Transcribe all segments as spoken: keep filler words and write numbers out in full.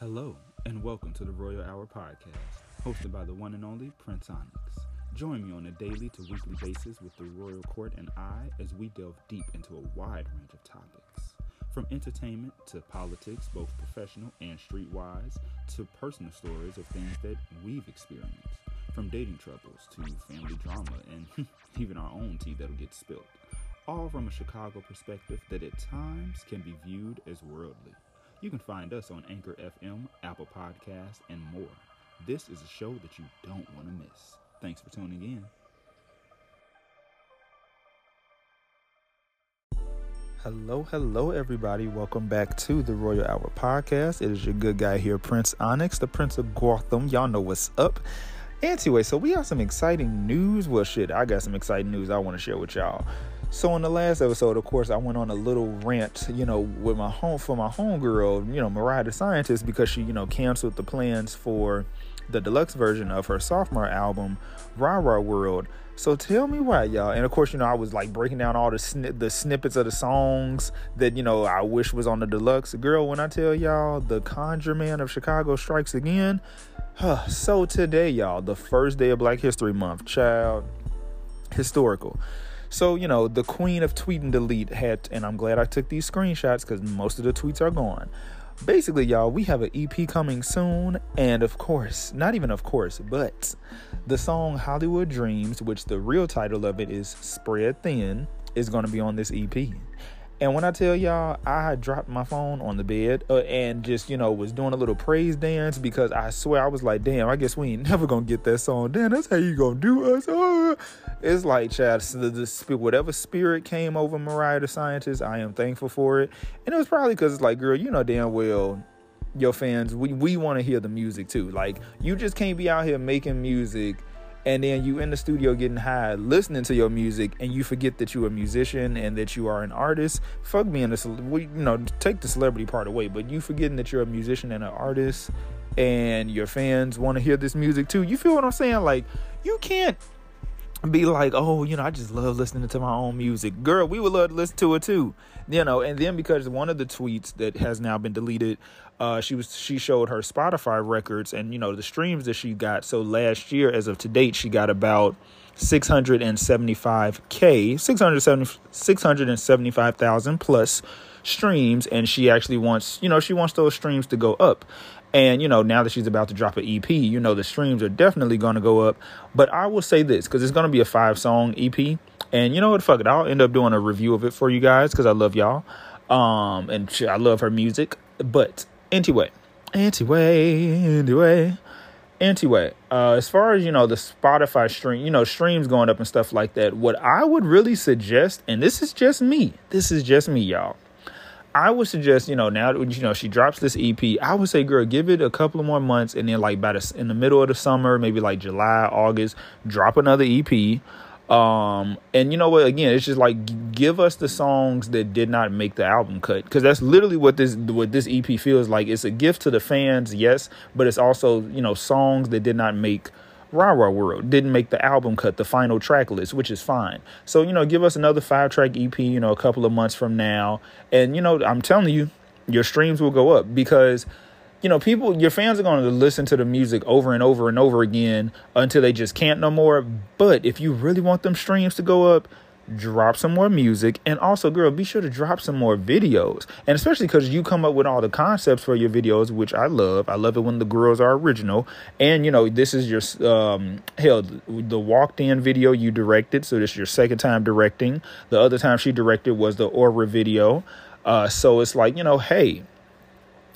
Hello, and welcome to the Royal Hour Podcast, hosted by the one and only Prince Onyx. Join me on a daily to weekly basis with the Royal Court and I as we delve deep into a wide range of topics. From entertainment to politics, both professional and streetwise, to personal stories of things that we've experienced. From dating troubles to family drama and even our own tea that'll get spilled. All from a Chicago perspective that at times can be viewed as worldly. You can find us on Anchor F M, Apple Podcasts, and more. This is a show that you don't want to miss. Thanks for tuning in. Hello, hello, everybody. Welcome back to the Royal Hour Podcast. It is your good guy here, Prince Onyx, the Prince of Gotham. Y'all know what's up. Anyway, so we have some exciting news. Well, shit, I got some exciting news I want to share with y'all. So in the last episode, of course, I went on a little rant, you know, with my home for my homegirl, you know, Mariah the Scientist, because she, you know, canceled the plans for the deluxe version of her sophomore album, Ra Ra World. So tell me why, y'all. And of course, you know, I was like breaking down all the sni- the snippets of the songs that, you know, I wish was on the deluxe. Girl, when I tell y'all, the Conjure Man of Chicago strikes again. So today, y'all, the first day of Black History Month, child, historical. So, you know, the queen of tweet and delete had, and I'm glad I took these screenshots because most of the tweets are gone. Basically, y'all, we have an E P coming soon. And of course, not even of course, but the song Hollywood Dreams, which the real title of it is Spread Thin, is going to be on this E P. And when I tell y'all, I dropped my phone on the bed uh, and just, you know, was doing a little praise dance because I swear I was like, damn, I guess we ain't never going to get that song. Damn, that's how you going to do us. Oh. It's like, child, the, the, whatever spirit came over Mariah the Scientist, I am thankful for it. And it was probably because it's like, girl, you know damn well, your fans, we, we want to hear the music too. Like, you just can't be out here making music and then you in the studio getting high, listening to your music, and you forget that you're a musician and that you are an artist. Fuck being a, you know, take the celebrity part away, but you forgetting that you're a musician and an artist, and your fans want to hear this music too. You feel what I'm saying? Like, you can't be like, oh, you know, I just love listening to my own music. Girl, we would love to listen to it too, you know. And then because one of the tweets that has now been deleted, uh she was she showed her Spotify records and, you know, the streams that she got. So last year, as of to date, she got about six hundred seventy-five thousand plus streams, and she actually wants, you know, she wants those streams to go up. And, you know, now that she's about to drop an E P, you know, the streams are definitely going to go up. But I will say this, because it's going to be a five song E P. And you know what? Fuck it. I'll end up doing a review of it for you guys because I love y'all. Um, and I love her music. But anyway, anyway, anyway, anyway, uh, as far as, you know, the Spotify stream, you know, streams going up and stuff like that. What I would really suggest, and this is just me, this is just me, y'all. I would suggest, you know, now that, you know, she drops this E P, I would say, girl, give it a couple of more months. And then like by the, in the middle of the summer, maybe like July, August, drop another E P. Um, and you know what? Again, it's just like, give us the songs that did not make the album cut. Because that's literally what this what this E P feels like. It's a gift to the fans. Yes. But it's also, you know, songs that did not make Ra Ra World, didn't make the album cut, the final track list, which is fine. So, you know, give us another five track E P, you know, a couple of months from now. And, you know, I'm telling you, your streams will go up because, you know, people, your fans are going to listen to the music over and over and over again until they just can't no more. But if you really want them streams to go up, drop some more music. And also, girl, be sure to drop some more videos. And especially because you come up with all the concepts for your videos, which I love. I love it when the girls are original. And, you know, this is your um hell, the walked in video you directed. So this is your second time directing. The other time she directed was the Aura video. Uh, so it's like, you know, hey,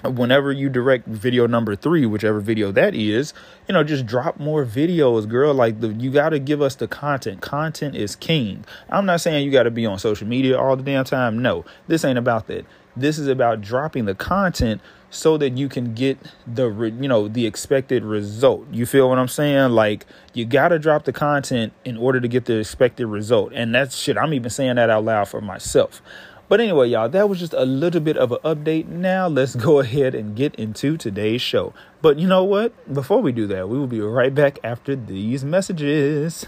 whenever you direct video number three, whichever video that is, you know, just drop more videos, girl. Like, the, you got to give us the content. Content is king. I'm not saying you got to be on social media all the damn time. No, this ain't about that. This is about dropping the content so that you can get the, re- you know, the expected result. You feel what I'm saying? Like, you got to drop the content in order to get the expected result. And that's shit. I'm even saying that out loud for myself. But anyway, y'all, that was just a little bit of an update. Now let's go ahead and get into today's show. But you know what? Before we do that, we will be right back after these messages.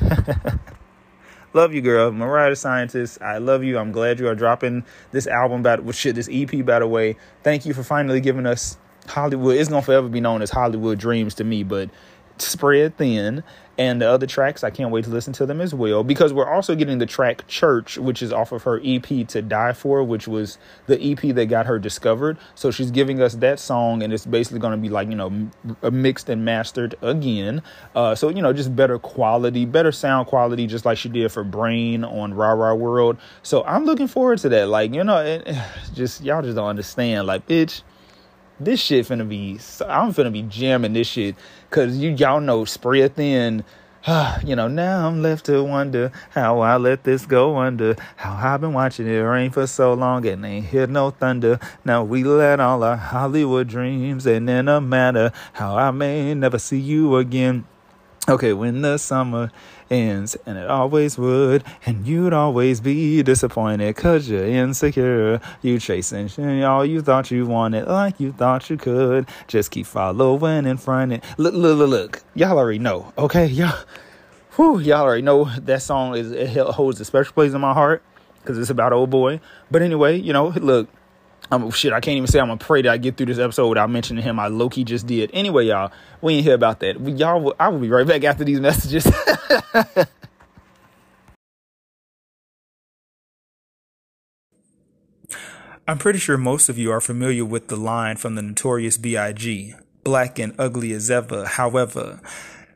Love you, girl. Mariah the Scientist, I love you. I'm glad you are dropping this album, by, well, shit, this E P, by the way. Thank you for finally giving us Hollywood, it's going to forever be known as Hollywood Dreams to me, but spread thin. And the other tracks, I can't wait to listen to them as well, because we're also getting the track Church, which is off of her E P To Die For, which was the E P that got her discovered. So she's giving us that song, and it's basically going to be like, you know, mixed and mastered again. Uh, so, you know, just better quality, better sound quality, just like she did for Brain on Ra Ra World. So I'm looking forward to that. Like, you know, it, just y'all just don't understand. Like, bitch. This shit finna be, I'm finna be jamming this shit, because you y'all know spread thin, uh, you know, now I'm left to wonder how I let this go under, how I've been watching it rain for so long and ain't hear no thunder, now we let all our Hollywood dreams and in a matter, how I may never see you again. Okay, when the summer ends, and it always would, and you'd always be disappointed, cause you're insecure, you chasing shit, all you thought you wanted, like you thought you could, just keep following in front of it. Look, look, look, look, y'all already know, okay, y'all, whew, y'all already know that song is, it holds a special place in my heart, cause it's about old boy. But anyway, you know, look, I'm, shit, I can't even say I'm gonna pray that I get through this episode without mentioning him. I low-key just did. Anyway, y'all, we ain't hear about that. We, y'all, will, I will be right back after these messages. I'm pretty sure most of you are familiar with the line from the Notorious B I G, Black and Ugly as Ever, however.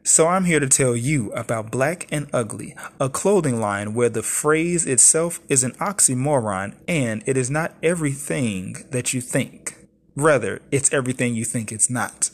So I'm here to tell you about Black and Ugly, a clothing line where the phrase itself is an oxymoron, and it is not everything that you think. Rather, it's everything you think it's not.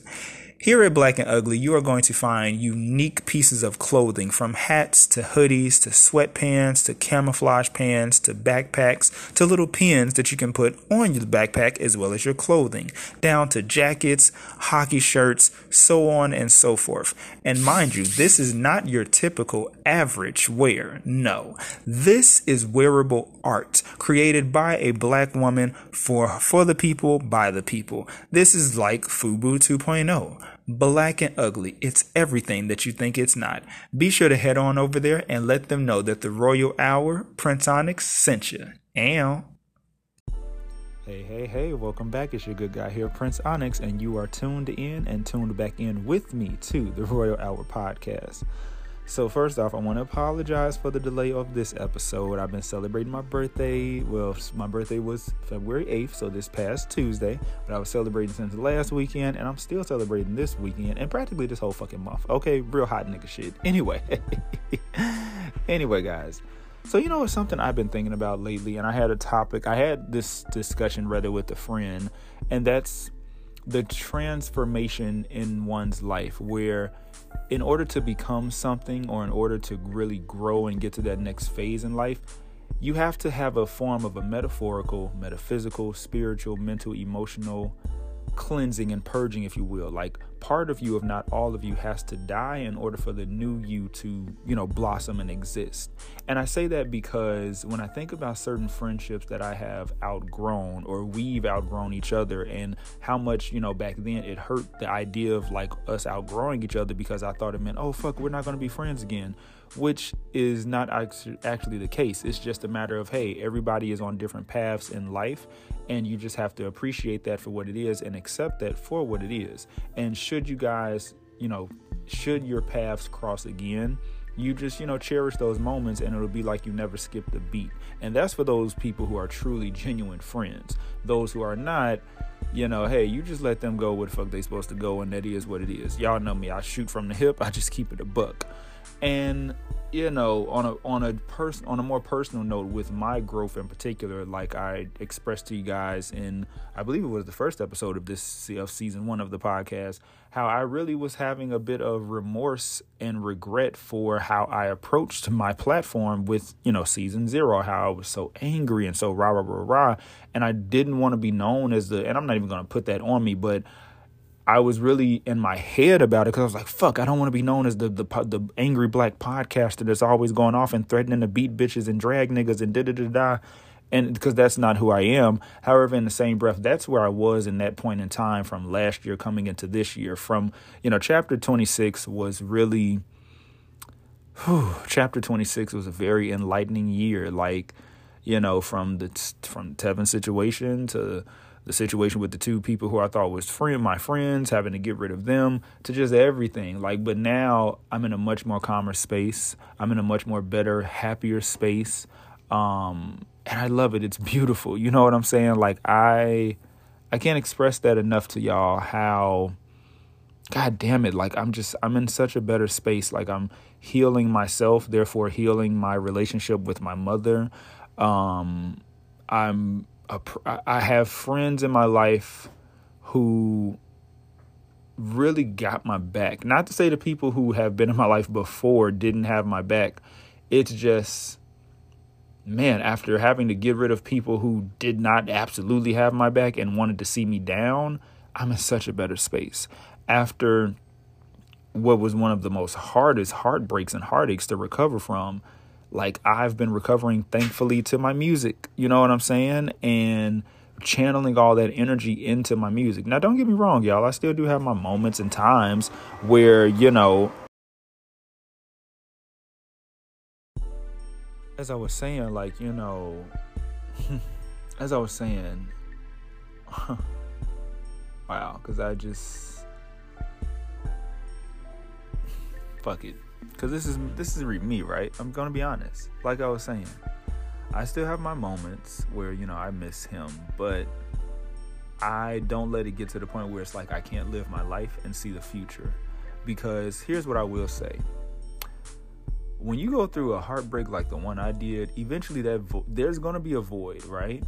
Here at Black and Ugly, you are going to find unique pieces of clothing, from hats to hoodies to sweatpants to camouflage pants to backpacks to little pins that you can put on your backpack as well as your clothing, down to jackets, hockey shirts, so on and so forth. And mind you, this is not your typical average wear. No, this is wearable art created by a black woman for, for the people, by the people. This is like FUBU two point oh. Black and Ugly, it's everything that you think it's not. Be sure to head on over there and let them know that the Royal Hour Prince Onyx sent you. And hey, hey, hey, welcome back. It's your good guy here, Prince Onyx, and you are tuned in and tuned back in with me to the Royal Hour Podcast. So first off, I want to apologize for the delay of this episode. I've been celebrating my birthday. Well, my birthday was February eighth, so this past Tuesday. But I was celebrating since last weekend, and I'm still celebrating this weekend, and practically this whole fucking month. Okay, real hot nigga shit. Anyway. Anyway, guys. So, you know, it's something I've been thinking about lately, and I had a topic. I had this discussion, rather, with a friend, and that's the transformation in one's life, where in order to become something, or in order to really grow and get to that next phase in life, you have to have a form of a metaphorical, metaphysical, spiritual, mental, emotional cleansing and purging, if you will. Like, part of you, if not all of you, has to die in order for the new you to, you know, blossom and exist. And I say that because when I think about certain friendships that I have outgrown, or we've outgrown each other, and how much, you know, back then it hurt the idea of like us outgrowing each other, because I thought it meant, oh fuck, we're not going to be friends again, which is not actually the case. It's just a matter of, hey, everybody is on different paths in life, and you just have to appreciate that for what it is and accept that for what it is. And should you guys, you know, should your paths cross again, you just, you know, cherish those moments, and it'll be like you never skipped a beat. And that's for those people who are truly genuine friends. Those who are not, you know, hey, you just let them go where the fuck they supposed to go, and that is what it is. Y'all know me. I shoot from the hip. I just keep it a buck. And, you know, on a on a person on a more personal note, with my growth in particular, like I expressed to you guys in, I believe it was the first episode of this of season one of the podcast, how I really was having a bit of remorse and regret for how I approached my platform with, you know, season zero, how I was so angry and so rah, rah, rah, rah. And I didn't want to be known as the, and I'm not even going to put that on me, but I was really in my head about it, because I was like, fuck, I don't want to be known as the, the the angry black podcaster that's always going off and threatening to beat bitches and drag niggas and da-da-da-da, and because that's not who I am. However, in the same breath, that's where I was in that point in time from last year coming into this year. From, you know, chapter twenty-six was really, whew, chapter twenty-six was a very enlightening year. Like, you know, from the, from Tevin situation to the situation with the two people who I thought was friend, my friends, having to get rid of them, to just everything. Like, but now I'm in a much more calmer space. I'm in a much more better, happier space. Um, and I love it. It's beautiful. You know what I'm saying? Like, I, I can't express that enough to y'all how, God damn it. Like, I'm just, I'm in such a better space. Like, I'm healing myself, therefore healing my relationship with my mother. Um, I'm, a, I have friends in my life who really got my back. Not to say the people who have been in my life before didn't have my back. It's just, man, after having to get rid of people who did not absolutely have my back and wanted to see me down, I'm in such a better space. After what was one of the most hardest heartbreaks and heartaches to recover from, like, I've been recovering, thankfully, to my music, you know what I'm saying? And channeling all that energy into my music. Now, don't get me wrong, y'all. I still do have my moments and times where, you know, as I was saying, like, you know, as I was saying, wow, because I just, fuck it. Because this is this is me, right? I'm going to be honest. Like I was saying, I still have my moments where, you know, I miss him. But I don't let it get to the point where it's like I can't live my life and see the future. Because here's what I will say. When you go through a heartbreak like the one I did, eventually that vo- there's going to be a void, right?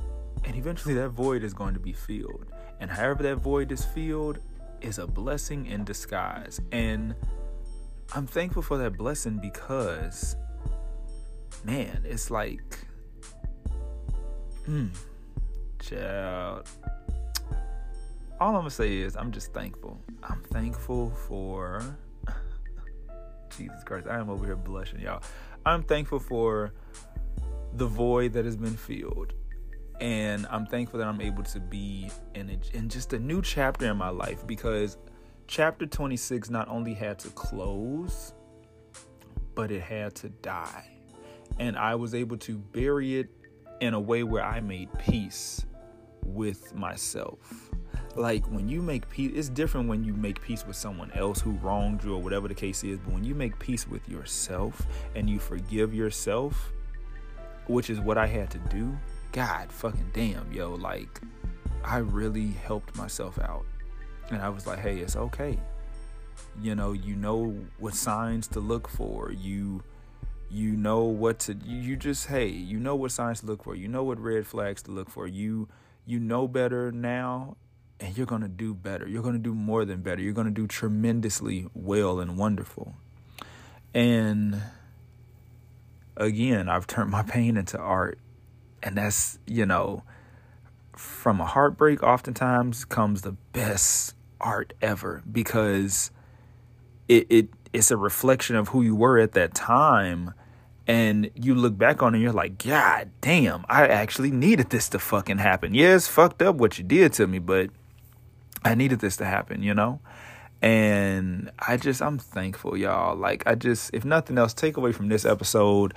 And eventually that void is going to be filled. And however that void is filled is a blessing in disguise. And I'm thankful for that blessing because, man, it's like, mm, child. All I'm going to say is I'm just thankful. I'm thankful for, Jesus Christ, I am over here blushing, y'all. I'm thankful for the void that has been filled. And I'm thankful that I'm able to be in, a, in just a new chapter in my life, because Chapter twenty-six not only had to close, but it had to die. And I was able to bury it in a way where I made peace with myself. Like, when you make peace, it's different when you make peace with someone else who wronged you or whatever the case is. But when you make peace with yourself and you forgive yourself, which is what I had to do, God fucking damn, yo, like, I really helped myself out. And I was like, hey, it's okay. You know, you know what signs to look for. You, you know what to, you, you just, hey, you know what signs to look for. You know what red flags to look for. You, you know better now, and you're going to do better. You're going to do more than better. You're going to do tremendously well and wonderful. And again, I've turned my pain into art. And that's, you know, from a heartbreak oftentimes comes the best art ever, because it, it it's a reflection of who you were at that time, and you look back on it and you're like, God damn, I actually needed this to fucking happen. Yeah, it's fucked up what you did to me, but I needed this to happen, you know? And I just, I'm thankful, y'all. Like, I just, if nothing else, take away from this episode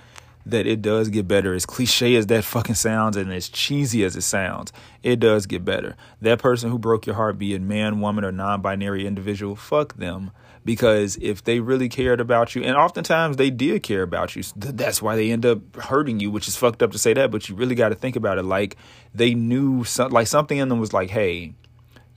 that it does get better. As cliche as that fucking sounds and as cheesy as it sounds, it does get better. That person who broke your heart, be it man, woman, or non-binary individual, fuck them. Because if they really cared about you, and oftentimes they did care about you, that's why they end up hurting you, which is fucked up to say that, but you really got to think about it. Like, they knew, some, like something in them was like, hey,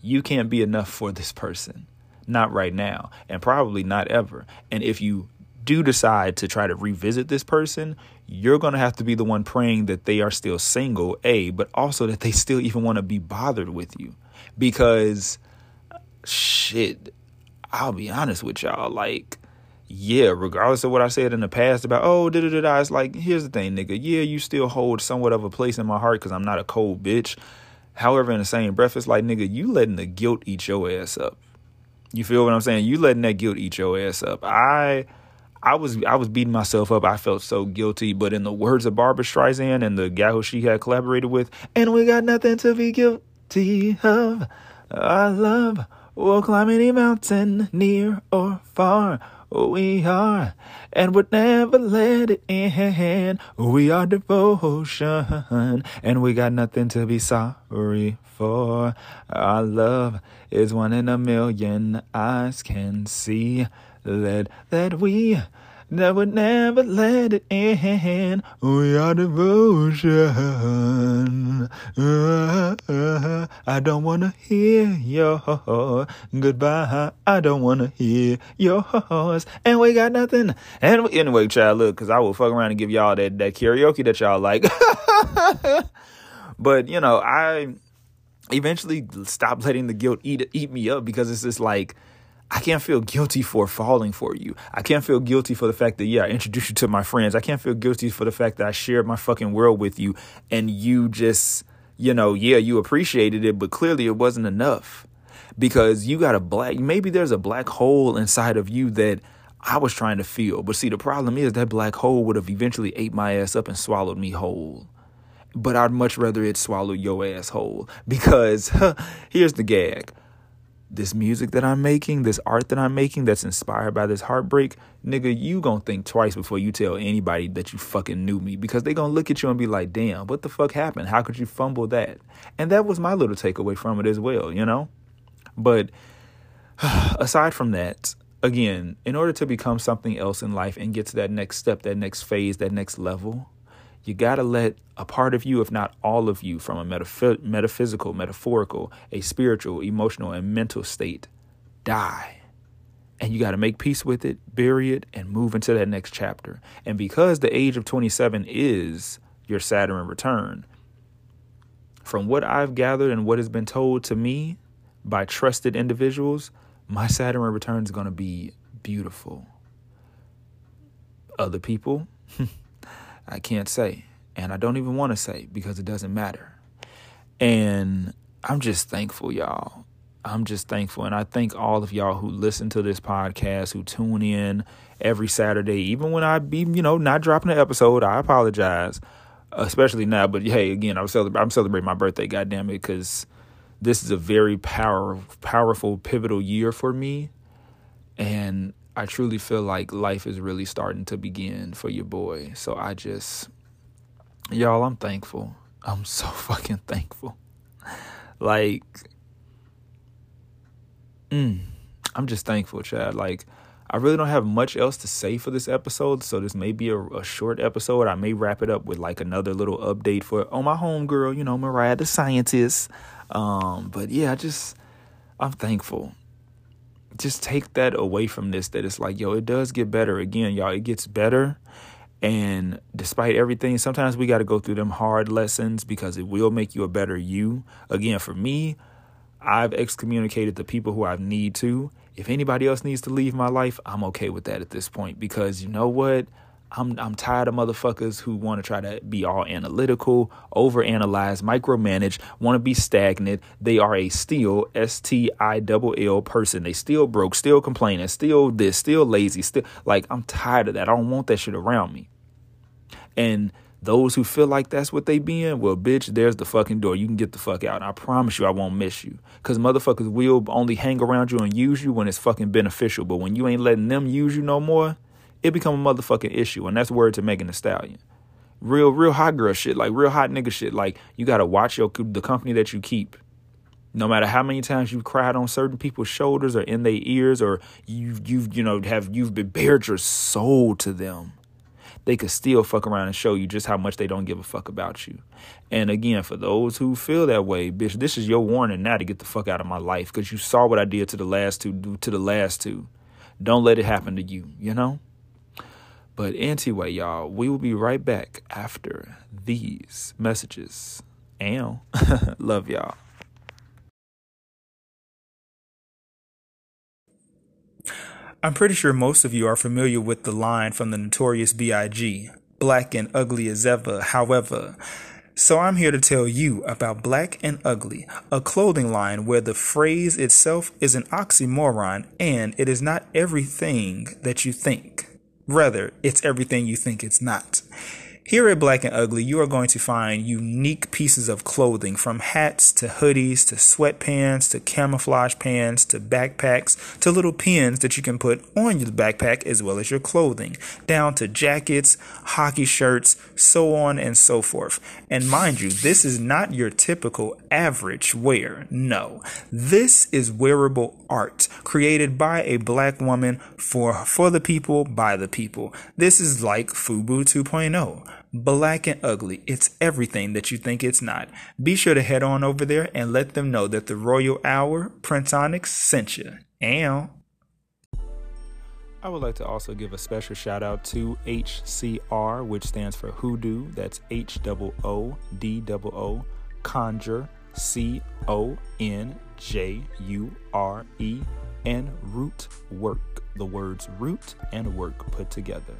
you can't be enough for this person. Not right now, and probably not ever. And if you do decide to try to revisit this person, you're going to have to be the one praying that they are still single, A, but also that they still even want to be bothered with you. Because, shit, I'll be honest with y'all, like, yeah, regardless of what I said in the past about, oh, da-da-da-da, it's like, here's the thing, nigga, yeah, you still hold somewhat of a place in my heart because I'm not a cold bitch. However, in the same breath, it's like, nigga, you letting the guilt eat your ass up. You feel what I'm saying? You letting that guilt eat your ass up. I... I was I was beating myself up. I felt so guilty. But in the words of Barbra Streisand and the guy who she had collaborated with, and we got nothing to be guilty of. Our love will climb any mountain, near or far. we are, and would never let it end. We are devotion, and we got nothing to be sorry for. Our love is one in a million eyes can see that, that we that would never let it end. We are devotion. Uh, uh, I don't want to hear your goodbye. I don't want to hear yours. And we got nothing. And we, anyway, child, look, because I will fuck around and give y'all that, that karaoke that y'all like. But, you know, I eventually stopped letting the guilt eat, eat me up, because it's just like, I can't feel guilty for falling for you. I can't feel guilty for the fact that, yeah, I introduced you to my friends. I can't feel guilty for the fact that I shared my fucking world with you, and you just, you know, yeah, you appreciated it, but clearly it wasn't enough, because you got a black, maybe there's a black hole inside of you that I was trying to feel. But see, the problem is that black hole would have eventually ate my ass up and swallowed me whole. But I'd much rather it swallow your ass whole, because huh, here's the gag. This music that I'm making, this art that I'm making that's inspired by this heartbreak, nigga, you gonna think twice before you tell anybody that you fucking knew me, because they gonna look at you and be like, damn, what the fuck happened? How could you fumble that? And that was my little takeaway from it as well, you know? But aside from that, again, in order to become something else in life and get to that next step, that next phase, that next level, you got to let a part of you, if not all of you, from a metaph- metaphysical, metaphorical, a spiritual, emotional, and mental state, die. And you got to make peace with it, bury it, and move into that next chapter. And because the age of twenty-seven is your Saturn return, from what I've gathered and what has been told to me by trusted individuals, my Saturn return is going to be beautiful. Other people... I can't say, and I don't even want to say, because it doesn't matter. And I'm just thankful, y'all. I'm just thankful. And I thank all of y'all who listen to this podcast, who tune in every Saturday, even when I be, you know, not dropping an episode. I apologize, especially now. But hey, again, I'm, celebra- I'm celebrating my birthday, goddamn it, because this is a very power- powerful, pivotal year for me. And I truly feel like life is really starting to begin for your boy. So I just, y'all, I'm thankful. I'm so fucking thankful. Like, mm, I'm just thankful, Chad. Like, I really don't have much else to say for this episode. So this may be a, a short episode. I may wrap it up with like another little update for, oh, my homegirl, you know, Mariah the Scientist. Um, but yeah, I just, I'm thankful. Just take that away from this, that it's like, yo, it does get better. Again, y'all, it gets better. And despite everything, sometimes we got to go through them hard lessons, because it will make you a better you. Again, for me, I've excommunicated the people who I need to. If anybody else needs to leave my life, I'm okay with that at this point, because you know what? I'm I'm tired of motherfuckers who want to try to be all analytical, overanalyze, micromanage, want to be stagnant. They are a still, S T I L L person. They still broke, still complaining, still this, still lazy, still, like, I'm tired of that. I don't want that shit around me. And those who feel like that's what they being, well, bitch, there's the fucking door. You can get the fuck out. And I promise you I won't miss you, because motherfuckers will only hang around you and use you when it's fucking beneficial. But when you ain't letting them use you no more, it become a motherfucking issue. And that's word to Megan Thee Stallion. Real, real hot girl shit. Like, real hot nigga shit. Like, you got to watch your the company that you keep. No matter how many times you've cried on certain people's shoulders or in their ears, or you've, you've you know, have you've bared your soul to them, they could still fuck around and show you just how much they don't give a fuck about you. And again, for those who feel that way, bitch, this is your warning now to get the fuck out of my life, because you saw what I did to the last two, to the last two. Don't let it happen to you, you know? But anyway, y'all, we will be right back after these messages. And love y'all. I'm pretty sure most of you are familiar with the line from the Notorious B I G Black and Ugly as Ever, however. So I'm here to tell you about Black and Ugly, a clothing line where the phrase itself is an oxymoron, and it is not everything that you think. Rather, it's everything you think it's not. Here at Black and Ugly, you are going to find unique pieces of clothing, from hats to hoodies to sweatpants to camouflage pants to backpacks to little pins that you can put on your backpack as well as your clothing, down to jackets, hockey shirts, so on and so forth. And mind you, this is not your typical average wear. No, this is wearable art created by a black woman for, for the people, by the people. This is like FUBU two point oh. Black and Ugly, it's everything that you think it's not. Be sure to head on over there and let them know that the Royal Hour Prince Onyx sent you. And I would like to also give a special shout out to H C R, which stands for Hoodoo, that's H O O D O O, Conjure, C O N J U R E, and Root Work, the words root and work put together.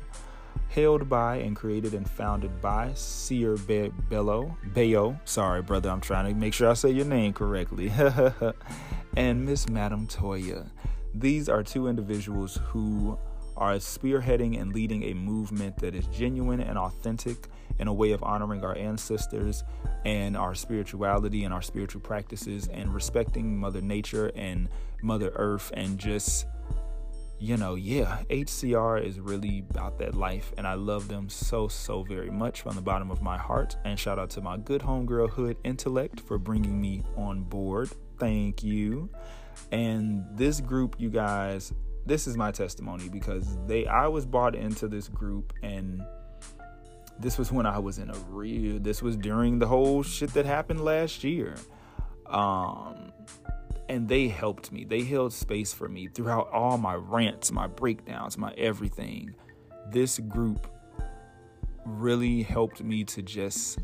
Hailed by and created and founded by Seer Bello, Bello, sorry brother, I'm trying to make sure I say your name correctly, and Miss Madam Toya. These are two individuals who are spearheading and leading a movement that is genuine and authentic in a way of honoring our ancestors and our spirituality and our spiritual practices and respecting Mother Nature and Mother Earth and just, you know, yeah, H C R is really about that life, and I love them so, so very much from the bottom of my heart. And shout out to my good homegirl Hood Intellect for bringing me on board. Thank you. And this group, you guys, this is my testimony, because they, I was brought into this group, and this was when I was in a real, this was during the whole shit that happened last year. Um... And they helped me. They held space for me throughout all my rants, my breakdowns, my everything. This group really helped me to just,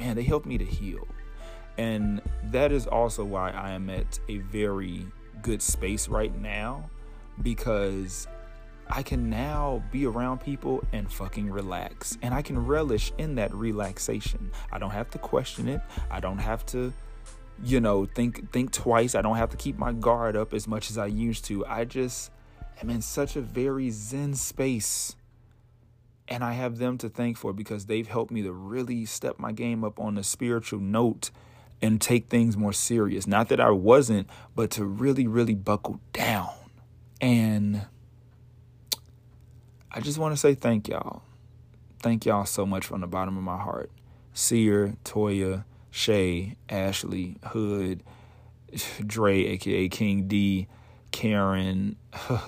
man, they helped me to heal. And that is also why I am at a very good space right now, because I can now be around people and fucking relax. And I can relish in that relaxation. I don't have to question it. I don't have to, you know, think think twice. I don't have to keep my guard up as much as I used to. I just am in such a very zen space, and I have them to thank for, because they've helped me to really step my game up on a spiritual note and take things more serious. Not that I wasn't, but to really, really buckle down. And I just want to say thank y'all. Thank y'all so much from the bottom of my heart. Seer, Toya, Shay, Ashley, Hood, Dre, aka King D, Karen,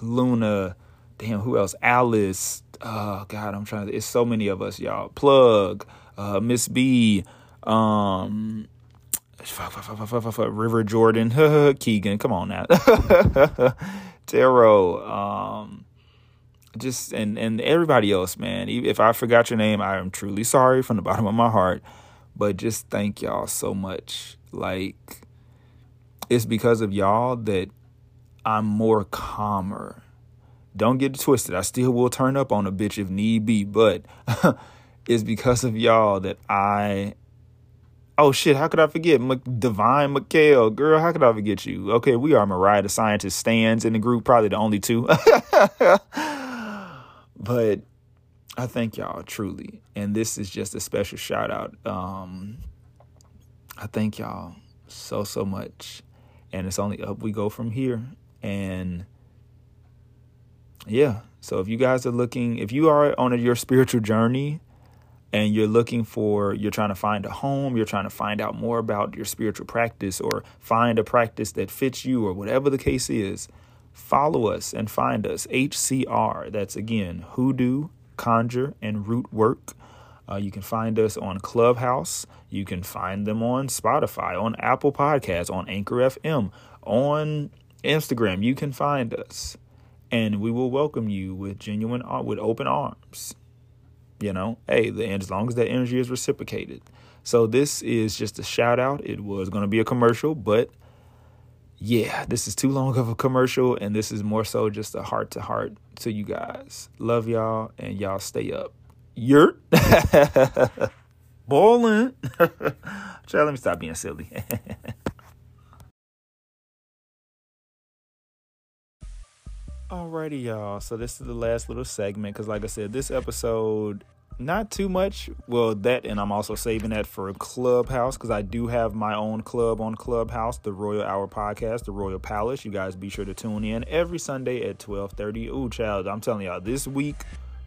Luna, damn, who else? Alice. Oh God, I'm trying to. It's so many of us, y'all. Plug, uh, Miss B, um, River Jordan, Keegan. Come on now, Taro. Um, just and and everybody else, man. If I forgot your name, I am truly sorry from the bottom of my heart. But just thank y'all so much. Like, it's because of y'all that I'm more calmer. Don't get it twisted. I still will turn up on a bitch if need be. But it's because of y'all that I... Oh, shit, how could I forget? M- Divine McHale. Girl, how could I forget you? Okay, we are Mariah the Scientist stands in the group. Probably the only two. But I thank y'all truly. And this is just a special shout out. Um, I thank y'all so, so much. And it's only up we go from here. And yeah. So if you guys are looking, if you are on a, your spiritual journey and you're looking for, you're trying to find a home, you're trying to find out more about your spiritual practice or find a practice that fits you or whatever the case is, follow us and find us. H C R. That's again, Hoodoo, Conjure, and Root Work. Uh, you can find us on Clubhouse. You can find them on Spotify, on Apple Podcasts, on Anchor F M, on Instagram. You can find us, and we will welcome you with genuine, with open arms. You know, hey, the, as long as that energy is reciprocated. So this is just a shout out. It was going to be a commercial, but yeah, this is too long of a commercial, and this is more so just a heart to heart to you guys. Love y'all, and y'all stay up. Yurt. Ballin'. Child, let me stop being silly. Alrighty, y'all. So this is the last little segment, because like I said, this episode not too much. Well, that, and I'm also saving that for Clubhouse, because I do have my own club on Clubhouse, the Royal Hour Podcast, the Royal Palace. You guys be sure to tune in every Sunday at twelve thirty. Ooh, child, I'm telling y'all, this week,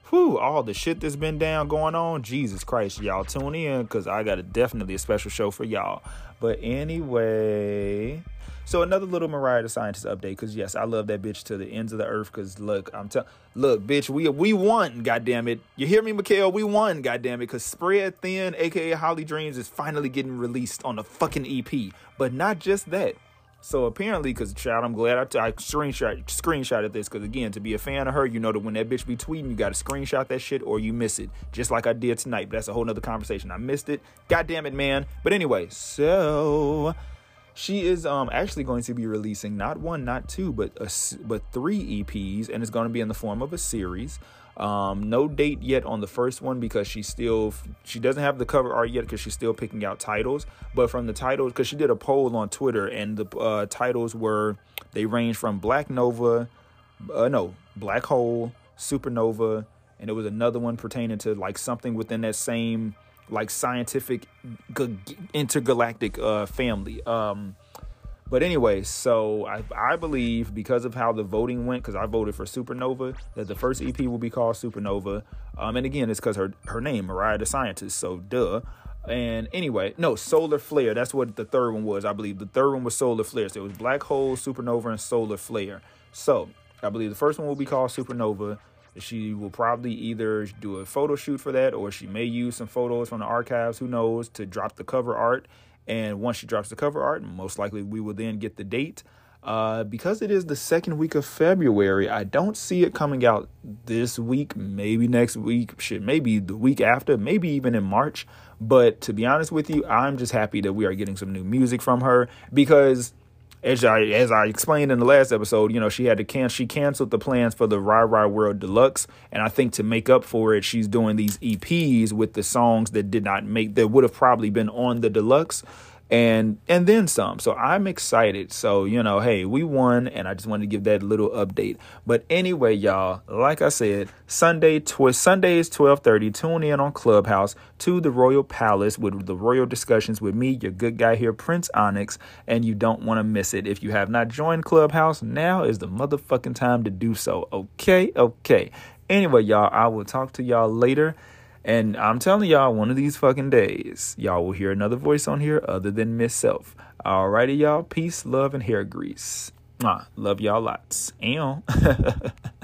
whew, all the shit that's been down going on, Jesus Christ, y'all tune in, because I got a definitely a special show for y'all. But anyway, so another little Mariah the Scientist update, because yes, I love that bitch to the ends of the earth, because look, I'm telling, look, bitch, we we won, goddammit. You hear me, McHale? We won, goddammit, because Spread Thin, aka Holly Dreams, is finally getting released on the fucking E P. But not just that. So apparently, because child, I'm glad I, t- I screenshot screenshotted this, because again, to be a fan of her, you know that when that bitch be tweeting, you got to screenshot that shit or you miss it, just like I did tonight. But that's a whole nother conversation. I missed it. God damn it, man. But anyway, so she is um actually going to be releasing not one, not two, but a, but three E Ps, and it's going to be in the form of a series. Um, no date yet on the first one, because she still, she doesn't have the cover art yet, because she's still picking out titles. But from the titles, because she did a poll on Twitter, and the uh, titles were, they range from Black Nova, uh, no, Black Hole, Supernova, and there was another one pertaining to like something within that same like scientific g- intergalactic uh, family. Um, But anyway, so I, I believe, because of how the voting went, because I voted for Supernova, that the first E P will be called Supernova. Um, and again, it's because her her name, Mariah the Scientist, so duh. And anyway, no, Solar Flare. That's what the third one was, I believe. The third one was Solar Flare. So it was Black Hole, Supernova, and Solar Flare. So I believe the first one will be called Supernova. She will probably either do a photo shoot for that, or she may use some photos from the archives, who knows, to drop the cover art. And once she drops the cover art, most likely we will then get the date. Uh, because it is the second week of February, I don't see it coming out this week, maybe next week, shit, maybe the week after, maybe even in March. But to be honest with you, I'm just happy that we are getting some new music from her, because as I, as I explained in the last episode, you know, she had to can she canceled the plans for the Ra Ra World Deluxe. And I think to make up for it, she's doing these E Ps with the songs that did not make, that would have probably been on the Deluxe, and and then some. So I'm excited. So, you know, hey, we won. And I just wanted to give that little update. But anyway, y'all, like I said, Sunday tw- Sundays, twelve thirty. Tune in on Clubhouse to the Royal Palace with the Royal Discussions with me, your good guy here, Prince Onyx. And you don't want to miss it. If you have not joined Clubhouse, now is the motherfucking time to do so. Okay, okay. Anyway, y'all, I will talk to y'all later. And I'm telling y'all, one of these fucking days, y'all will hear another voice on here other than Miss Self. Alrighty, y'all. Peace, love, and hair grease. Mwah. Love y'all lots. And